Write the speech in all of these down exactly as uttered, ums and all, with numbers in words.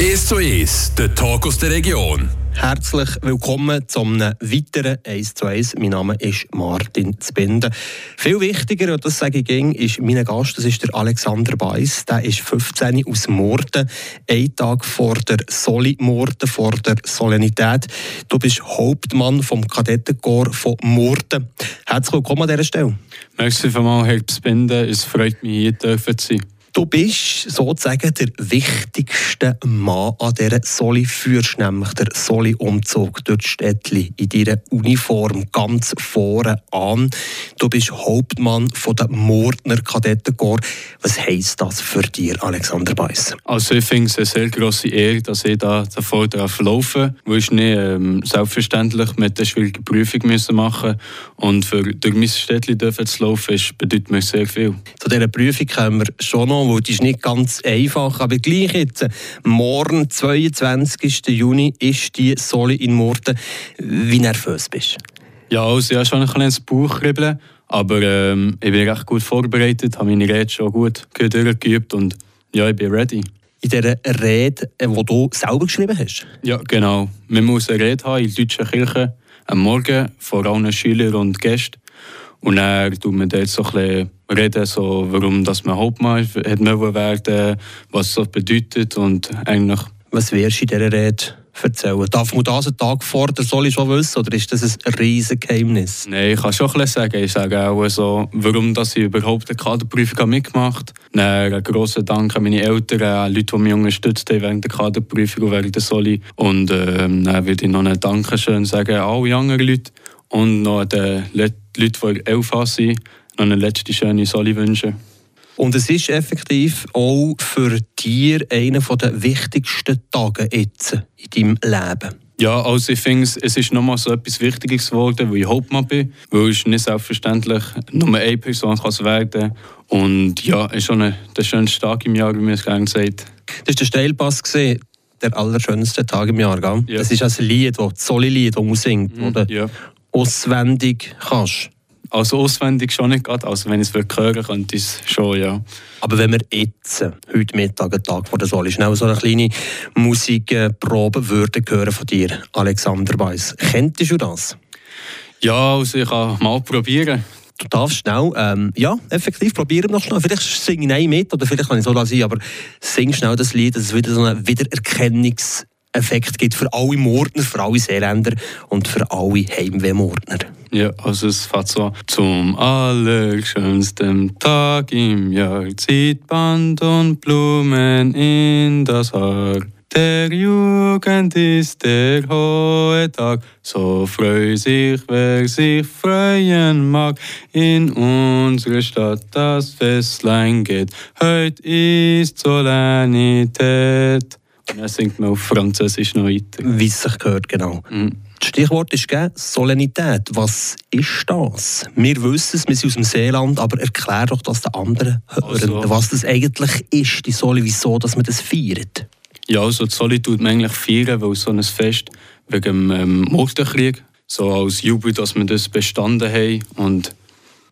eins zu eins, der Talk aus der Region. Herzlich willkommen zu einem weiteren eins zu eins. Mein Name ist Martin Zbinden. Viel wichtiger, und das sage ich gerne, ist mein Gast, das ist der Alexander Bays. Der ist fünfzehn aus Murten, einen Tag vor der Soli-Murten, vor der Solennität. Du bist Hauptmann vom Kadettenkorps von Murten. Herzlich willkommen an dieser Stelle. Merci vielmals, Herr Zbinden. Es freut mich, hier dürfen zu sein. Du bist sozusagen der wichtigste Mann an dieser Soli, führst nämlich der Soli-Umzug durch die Städtli in deiner Uniform ganz vorne an. Du bist Hauptmann von der Murtner Kadettenkorps. Was heisst das für dich, Alexander Bays? Also ich finde es eine sehr grosse Ehre, dass ich da davor laufen darf, weil ich nicht ähm, selbstverständlich mit der schwierigen Prüfung müssen machen musste. Und für, durch mein Städtli dürfen zu laufen, ist, bedeutet mir sehr viel. Zu dieser Prüfung können wir schon noch, weil die ist nicht ganz einfach. Aber gleich jetzt, morgen, zweiundzwanzigsten Juni, ist die Soli in Murten. Wie nervös bist du? Ja, also ich habe schon ein bisschen ins Bauchkribbeln, aber ähm, ich bin recht gut vorbereitet, habe meine Rede schon gut durchgeübt und ja, ich bin ready. In dieser Rede, die du selber geschrieben hast? Ja, genau. Man muss eine Rede haben in der deutschen Kirche am Morgen vor allen Schülern und Gästen. Und dann tut man dort so ein bisschen reden, so, warum dass man Hauptmann werden, was das bedeutet und eigentlich... Was wirst du in dieser Rede erzählen? Darf man das einen Tag vor der Soli schon wissen, oder ist das ein riesiges Geheimnis? Nein, ich kann schon ein bisschen sagen. Ich sage auch so, warum dass ich überhaupt eine Kaderprüfung mitgemacht habe. Dann einen grossen Dank an meine Eltern, an Leute, die mich unterstützt haben während der Kaderprüfung und während der Soli. Und ähm, dann würde ich noch einen Dankeschön sagen an alle anderen Leute und noch an den Leuten, die elf H sind, noch eine letzte schöne Soli wünschen. Und es ist effektiv auch für dich einer der wichtigsten Tage jetzt in deinem Leben. Ja, also ich finde, es ist nochmal so etwas Wichtiges geworden, weil ich Hauptmann bin. Weil es nicht selbstverständlich nur eine Person kann werden. Und ja, es ist schon ein, der schönste Tag im Jahr, wie man es gerne sagt. Das war der Steilpass, der allerschönste Tag im Jahr. Gell? Ja. Das ist ein Lied, das Soli-Lied, das man singt, oder? Ja. Auswendig kannst? Also auswendig schon nicht gerade, also wenn ich es hören könnte ich es schon, ja. Aber wenn wir jetzt, heute Mittag, einen Tag vor der Soli, schnell so eine kleine Musikprobe würden hören von dir, Alexander Bays, könntest du das? Ja, also ich kann mal probieren. Du darfst schnell, ähm, ja, effektiv, probieren noch schnell. Vielleicht singe ich nein mit, oder vielleicht kann ich so da sein, aber sing schnell das Lied, dass es wieder so eine Wiedererkennungs- Effekt gibt für alle Murtner, für alle Seeländer und für alle Heimweh-Murtner. Ja, also es fängt so. Zum allerschönsten Tag im Jahr zieht Band und Blumen in das Haar. Der Jugend ist der hohe Tag, so freut sich, wer sich freuen mag. In unserer Stadt das Festlein geht, heut ist Solennität. Dann singt man auf Französisch noch weiter. Wie es sich gehört, genau. Mm. Das Stichwort ist gegeben, Solennität. Was ist das? Wir wissen es, wir sind aus dem Seeland, aber erklär doch das den anderen Hörern, also, was das eigentlich ist, die Soli, wieso dass man das feiert. Ja, also die Soli tut man eigentlich feiern, weil so ein Fest wegen dem ähm, Murtenkrieg, so als Jubel, dass wir das bestanden haben. Und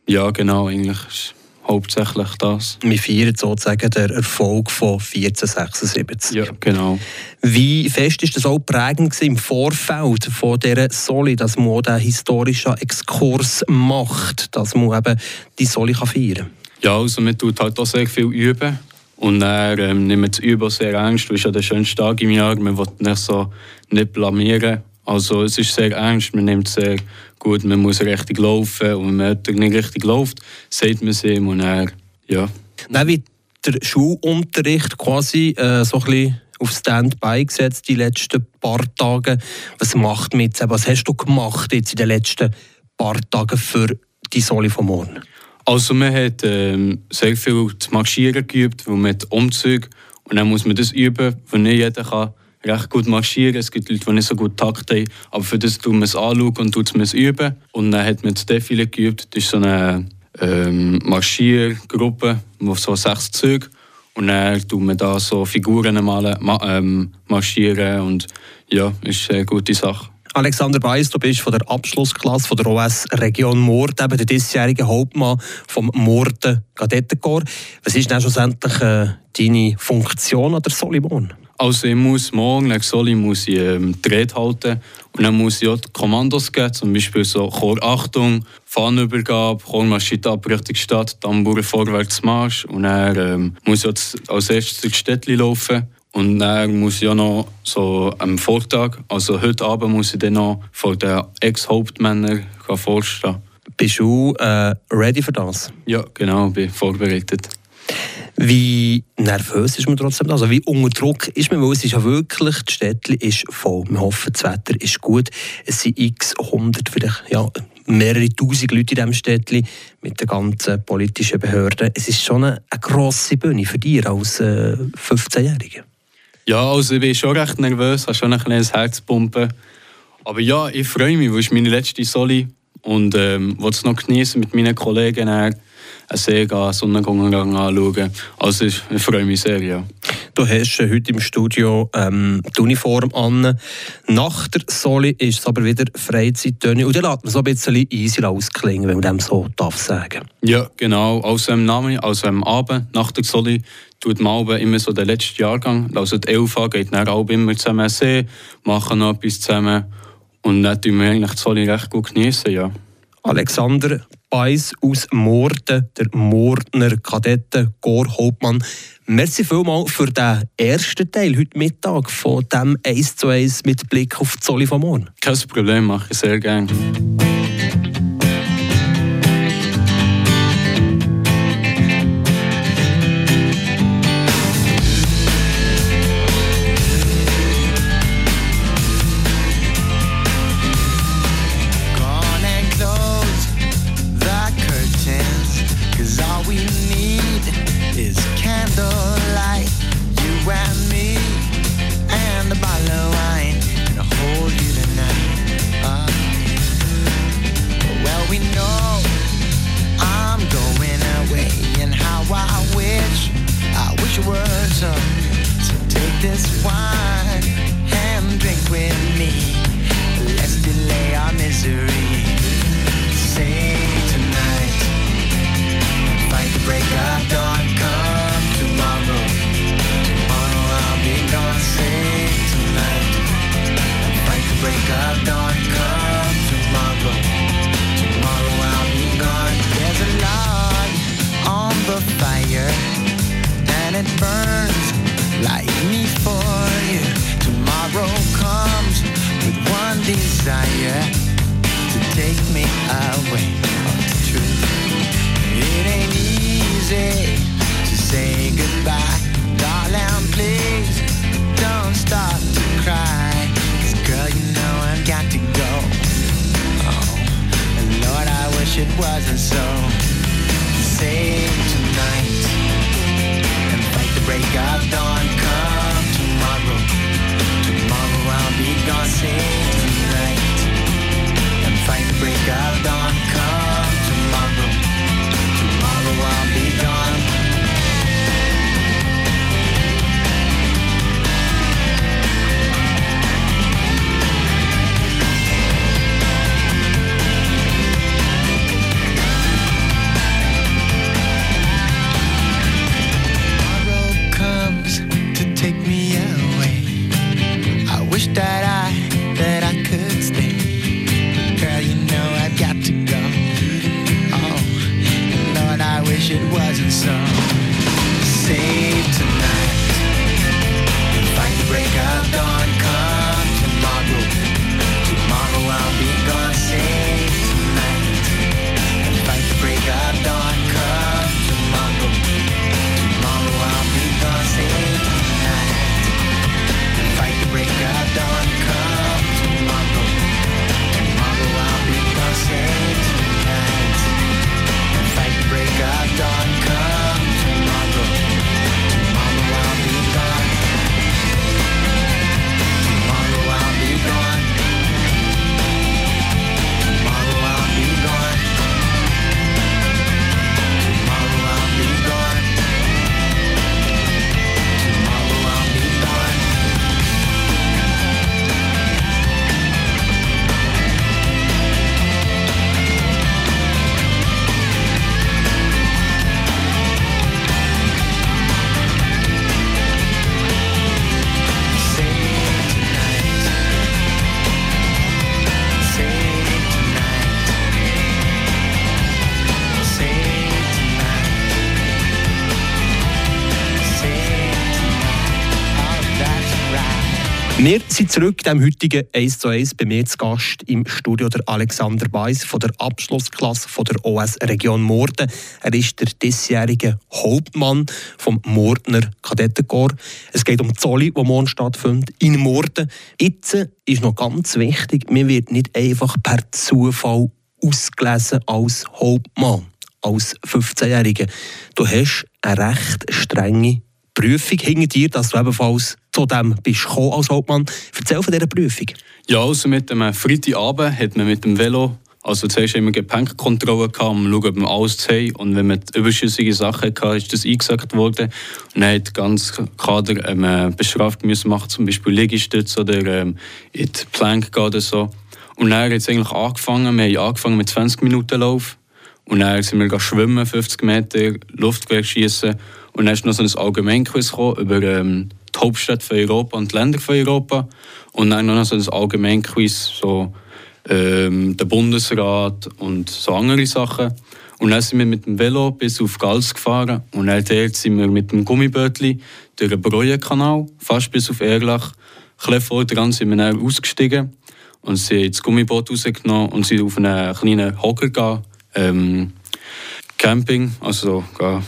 ja, genau, eigentlich ist hauptsächlich das. Wir feiern sozusagen den Erfolg von vierzehnhundertsechsundsiebzig. Ja, genau. Wie fest war das auch prägend im Vorfeld von dieser Soli, dass man diesen historischen Exkurs macht, dass man eben die Soli feiern kann? Ja, also man tut halt auch sehr viel üben. Und dann ähm, nimmt man das Üben sehr ernst. Das ist ja der schönste Tag im Jahr. Man will nicht so nicht blamieren. Also es ist sehr ernst, man nimmt es sehr gut, man muss richtig laufen und wenn man nicht richtig läuft, sagt man es ihm und er, ja. Dann wird der Schulunterricht quasi äh, so ein bisschen auf Standby gesetzt die letzten paar Tage. Was macht man jetzt? Was hast du gemacht jetzt in den letzten paar Tagen für die Soli von morgen? Also man hat ähm, sehr viel zu marschieren geübt, weil man Umzüge und dann muss man das üben, weil nicht jeder kann recht gut marschieren. Es gibt Leute, die nicht so gut Takt haben, aber für das tut man es anschauen und tut es üben. Und dann hat man das Defilé geübt. Das ist so eine ähm, Marschiergruppe, so sechs Züge. Und dann tut man da so Figuren malen, ma- ähm, marschieren und ja, ist eine gute Sache. Alexander Bays, du bist von der Abschlussklasse von der O S Region Murten, eben der diesjährige Hauptmann vom Murten Kadettenkorps. Was ist denn schlussendlich äh, deine Funktion an der Soli? Also ich muss morgen nach Soli muss ich ähm, Dreh halten und dann muss ich auch die Kommandos geben, zum Beispiel so Chor Achtung, Fahnenübergabe, Chormaschine Abrichtung Stadt, Tambour Vorwärtsmarsch und dann ähm, muss ich auch als erstes durch die Städtli laufen. Und dann muss ich auch noch so am Vortag, also heute Abend muss ich dann noch vor den Ex-Hauptmännern vorstehen. Bist du äh, ready für das? Ja, genau, ich bin vorbereitet. Wie nervös ist man trotzdem? Also wie unter Druck ist man? Weil es ist ja wirklich, die Städtli ist voll. Wir hoffen, das Wetter ist gut. Es sind x hundert, vielleicht ja, mehrere tausend Leute in diesem Städtli mit den ganzen politischen Behörden. Es ist schon eine, eine grosse Bühne für dich als äh, fünfzehnjähriger. Ja, also ich bin schon recht nervös, habe schon ein kleines Herzpumpen. Aber ja, ich freue mich, weil es meine letzte Soli und ähm, will es noch genießen mit meinen Kollegen einen See, einen Sonnenuntergang anschauen. Also ich freue mich sehr, ja. Du hast heute im Studio ähm, die Uniform an. Nach der Soli ist es aber wieder Freizeittöne. Und dann lässt man so ein bisschen easy ausklingen, wenn man dem so darf sagen. Ja, genau. Also am Namen, also am Abend, nach der Soli, tut man immer so den letzten Jahrgang. Also die Elfa geht dann auch immer zusammen sehen, machen noch etwas zusammen. Und dann tun wir eigentlich die Soli recht gut genießen, ja. Alexander Bays aus Murten, der Murtner Kadettenkorps Hauptmann. Merci vielmals für den ersten Teil heute Mittag von diesem eins zu eins mit Blick auf die Soli von morgen. Kein Problem, mache ich sehr gerne. Break out, don't come. Wir sind zurück in dem heutigen eins zu eins bei mir zu Gast im Studio der Alexander Bays von der Abschlussklasse von der O S Region Murten. Er ist der diesjährige Hauptmann vom Murtner Kadettenkorps. Es geht um die Soli, die morgen stattfindet, in Murten. Jetzt ist noch ganz wichtig, man wird nicht einfach per Zufall ausgelesen als Hauptmann, als fünfzehnjähriger. Du hast eine recht strenge Prüfung hinter dir, dass du ebenfalls zu dem bist gekommen als Hauptmann. Erzähl von dieser Prüfung. Ja, also mit dem Freitagabend hat man mit dem Velo, also zuerst immer Gepäckkontrolle gehabt, um zu schauen, ob man alles zu haben. Und wenn man überschüssige Sachen hatte, ist das eingesagt worden. Und dann hat ganz Kader ähm, bestraft müssen machen, zum Beispiel Liegestütze oder ähm, in die Plank gehen oder so. Und dann hat es eigentlich angefangen, wir haben angefangen mit zwanzig Minuten Lauf. Und dann sind wir schwimmen, fünfzig Meter, Luftgewehr schiessen. Und dann ist noch so ein Allgemeinquiz gekommen über ähm, die Hauptstädte von Europa und die Länder von Europa. Und dann noch so ein Allgemeinquiz, so ähm, der Bundesrat und so andere Sachen. Und dann sind wir mit dem Velo bis auf Gals gefahren. Und dann dort sind wir mit dem Gummibötli durch den Breuenkanal, fast bis auf Erlach. Ein bisschen vor dran sind wir dann ausgestiegen. Und sie haben das Gummiboot rausgenommen und sind auf einen kleinen Hocker gegangen. Ähm, Camping, also ja,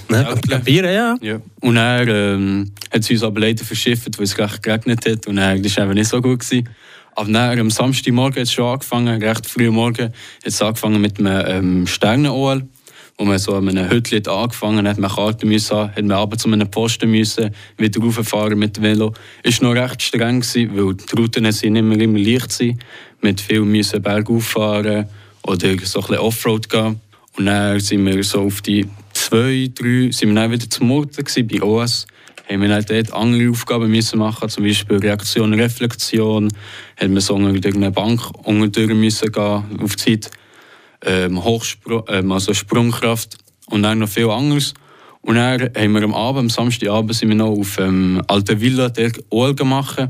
campieren, ja. ja. Und dann ähm, hat sie uns aber leider verschifft, weil es recht geregnet hat und dann, das war eben nicht so gut gewesen. Aber dann, am Samstagmorgen hat es schon angefangen, recht früh morgen, hat es angefangen mit einem ähm, Sternenohl, wo man so an einem Hütchen angefangen hat, man Karten müssen, hat man runter zu einem Posten müssen, wieder rauffahren mit dem Velo. Es war noch recht streng gewesen, weil die Routen sind immer, immer leicht gewesen, mit viel müssen bergauf fahren oder so ein bisschen Offroad gehen. Und dann sind wir so auf die zwei, drei, sind wir dann wieder zum Murten gewesen, bei O S. Haben wir dann dort andere Aufgaben müssen machen, zum Beispiel Reaktion, Reflexion. Haben wir so unter einer Bank unter müssen gehen, auf die Zeit. Ähm, Hochspr- ähm, also Sprungkraft und dann noch viel anderes. Und dann haben wir am Abend, am Samstagabend, sind wir noch auf ähm, Alte Villa dort Ohl gemacht.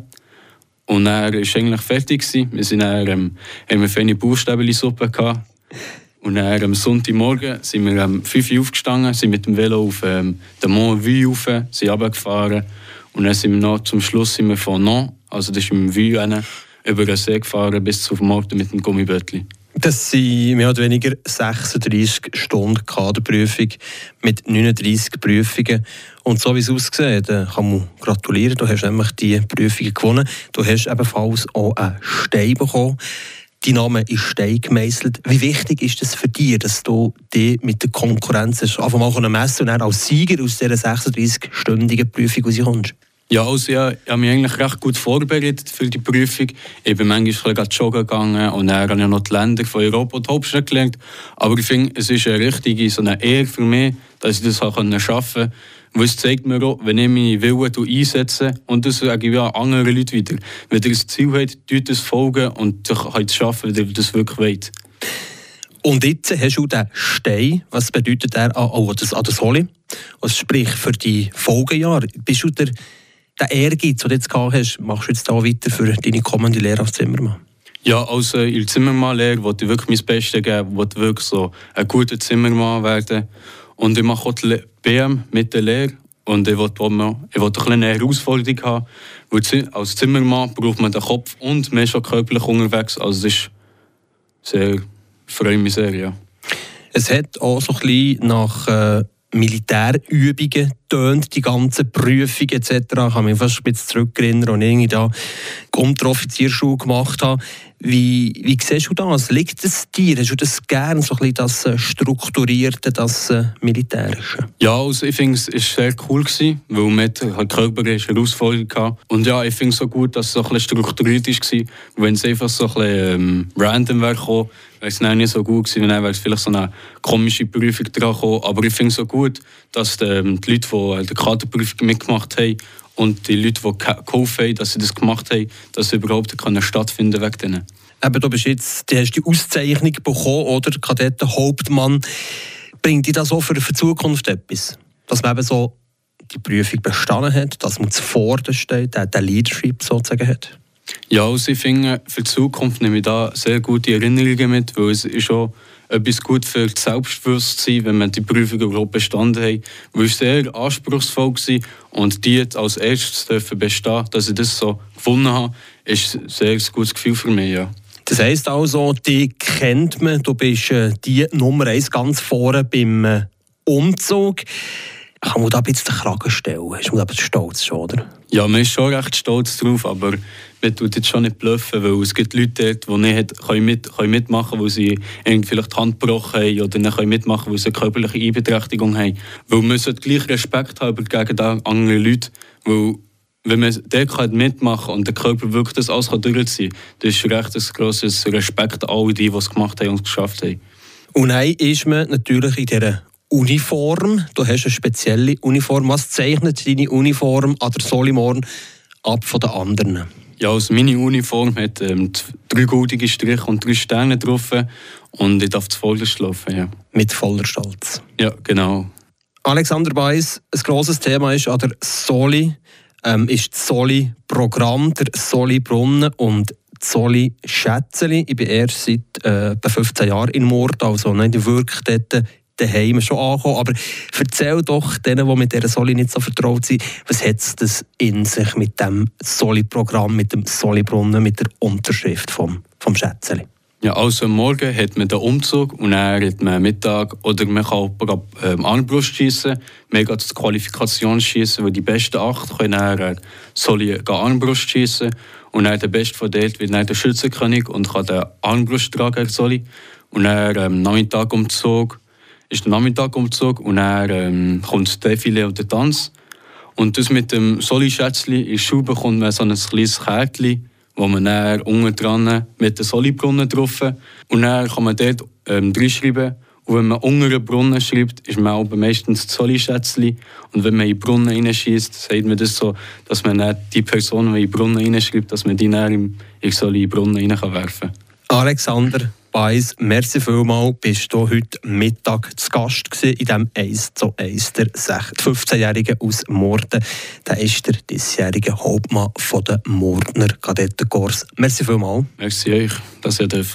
Und dann war es eigentlich fertig gewesen. Wir sind dann, ähm, haben wir feine Buchstäbli-Suppe gehabt. Und dann am Sonntagmorgen sind wir um fünf Uhr aufgestanden, sind mit dem Velo auf ähm, den Mont-Vue rauf, sind runtergefahren. Und dann sind wir noch, zum Schluss sind wir von Nantes, also das ist im Vue, über den See gefahren bis zum Murten mit dem Gummibötli. Das sind mehr oder weniger sechsunddreissig Stunden Kaderprüfung mit neununddreissig Prüfungen. Und so wie es aussieht, kann man gratulieren, du hast nämlich diese Prüfungen gewonnen. Du hast ebenfalls auch einen Stein bekommen. Dein Name ist Stein gemeißelt. Wie wichtig ist es für dich, dass du dich mit der Konkurrenz einfach mal messen und dann als Sieger aus dieser sechsunddreissigstündigen Prüfung rauskommst? Ja, also ja, ich habe mich eigentlich recht gut vorbereitet für die Prüfung. Ich bin manchmal joggen gegangen und dann habe ich noch die Länder von Europa und die Hauptstadt gelernt. Aber ich finde, es ist eine richtige so eine Ehre für mich, dass ich das schaffen konnte. Weil es zeigt mir auch, wenn ich meine Willen einsetze, und das sage ich auch anderen Leuten weiter, wenn ihr ein Ziel habt, tut es folgen und könnt es schaffen, wenn ihr das wirklich wollt. Und jetzt hast du den Stein, was bedeutet der an das, an das Holi? Also sprich, für die Folgejahre, bist du der Der Ehrgeiz, den du jetzt gehabt hast, machst du jetzt da weiter für deine kommende Lehre als Zimmermann? Ja, also in der Zimmermann-Lehre wollte ich wirklich mein Bestes geben, wollte wirklich so ein guter Zimmermann werden. Und ich mache auch die B M mit der Lehre und ich wollte auch eine Herausforderung haben, weil als Zimmermann braucht man den Kopf und man ist auch körperlich unterwegs. Also das ist sehr, ich freue mich sehr, ja. Es hat auch so ein bisschen nach... Äh Militärübungen tönt, die ganzen Prüfungen et cetera. Ich kann mich fast ein bisschen zurückerinnern und irgendwie da die Unteroffizierschule gemacht habe. Wie, wie siehst du das? Liegt es dir? Hast du das gerne, so ein bisschen das Strukturierte, das Militärische? Ja, also ich finde, es war sehr cool gewesen, weil man halt körperliche Herausforderungen hatte. Und ja, ich finde es so gut, dass es so ein bisschen strukturiert war. Wenn es einfach so ein bisschen ähm, random wäre gekommen, wäre es nicht so gut gewesen, dann wäre es vielleicht so eine komische Prüfung dran gekommen. Aber ich finde es so gut, dass die, ähm, die Leute, die die Kaderprüfung mitgemacht haben, und die Leute, die geholfen haben, dass sie das gemacht haben, dass sie überhaupt stattfinden wegen denen. Eben, du bist jetzt, du hast die Auszeichnung bekommen, oder? Kadettenhauptmann. Bringt dir das auch für die Zukunft etwas? Dass man eben so die Prüfung bestanden hat, dass man zuvorderst steht, den Leadership sozusagen hat? Ja, also ich finde, für die Zukunft nehme ich da sehr gute Erinnerungen mit, weil es ist auch etwas gut für das Selbstbewusstsein, wenn man die Prüfung überhaupt bestanden hat, weil es sehr anspruchsvoll war und die jetzt als erstes dürfen bestehen, dass ich das so gefunden habe, ist ein sehr gutes Gefühl für mich, ja. Das heisst also, die kennt man, du bist die Nummer eins ganz vorne beim Umzug. Ich muss da ein bisschen den Kragen stellen. Ich muss aber stolz schon, oder? Ja, man ist schon recht stolz drauf, aber man tut jetzt schon nicht bluffen, weil es gibt Leute dort, die nicht können mit, können mitmachen können, weil sie irgendwie vielleicht die Hand gebrochen haben oder nicht können mitmachen können, weil sie eine körperliche Einbeeinträchtigung haben. Weil man sollte gleich Respekt haben gegen andere Leute, weil wenn man dort mitmachen kann und der Körper wirklich das alles durchziehen kann, das ist recht ein grosses Respekt an alle, die, die es gemacht haben und es geschafft haben. Und dann ist man natürlich in dieser Uniform, du hast eine spezielle Uniform. Was zeichnet deine Uniform an der Soli-Murten ab von den anderen? Ja, also meine Uniform hat ähm, drei goldige Striche und drei Sterne drauf und ich darf zu vorderst laufen, ja. Mit voller Stolz. Ja, genau. Alexander Bays, ein grosses Thema ist an der Soli, ähm, ist das Soli-Programm, der Soli-Brunnen und Soli Schätzeli. Ich bin erst seit äh, fünfzehn Jahren in Murten, also nicht ne, wirklich dort daheim schon angekommen, aber erzähl doch denen, die mit dieser Soli nicht so vertraut sind, was hat es das in sich mit dem Soli-Programm, mit dem Soli-Brunnen, mit der Unterschrift vom, vom Schätzeli? Ja, also am Morgen hat man den Umzug und dann hat man Mittag oder man kann ähm, Armbrust schiessen, man geht zur Qualifikation schiessen, weil die besten acht können dann Soli Armbrust schiessen und dann der Beste von dort wird dann der Schützenkönig und kann den Armbrust tragen, Soli. Und dann am ähm, Nachmittag Umzug ist der Nachmittag Umzug und dann ähm, kommt das Defilé und der Tanz. Und das mit dem Soli-Schätzchen in Schuhe bekommt man so ein kleines Kärtchen, wo man dann unten dran mit dem Soli-Brunnen drauf. Und dann kann man dort ähm, reinschreiben. Und wenn man unter den Brunnen schreibt, ist man auch meistens das Soli-Schätzchen. Und wenn man in den Brunnen reinschießt, sagt man das so, dass man dann die Person, die in den Brunnen reinschreibt, dass man die dann in den Soli-Brunnen reinwerfen kann. Alexander Bays, merci vielmals, bist du heute Mittag zu Gast gewesen in diesem eins zu eins der fünfzehnjährige aus Murten. Der ist der diesjährige Hauptmann von der Murtner Kadettenkorps. Merci vielmals. Merci euch, dass ihr dürft.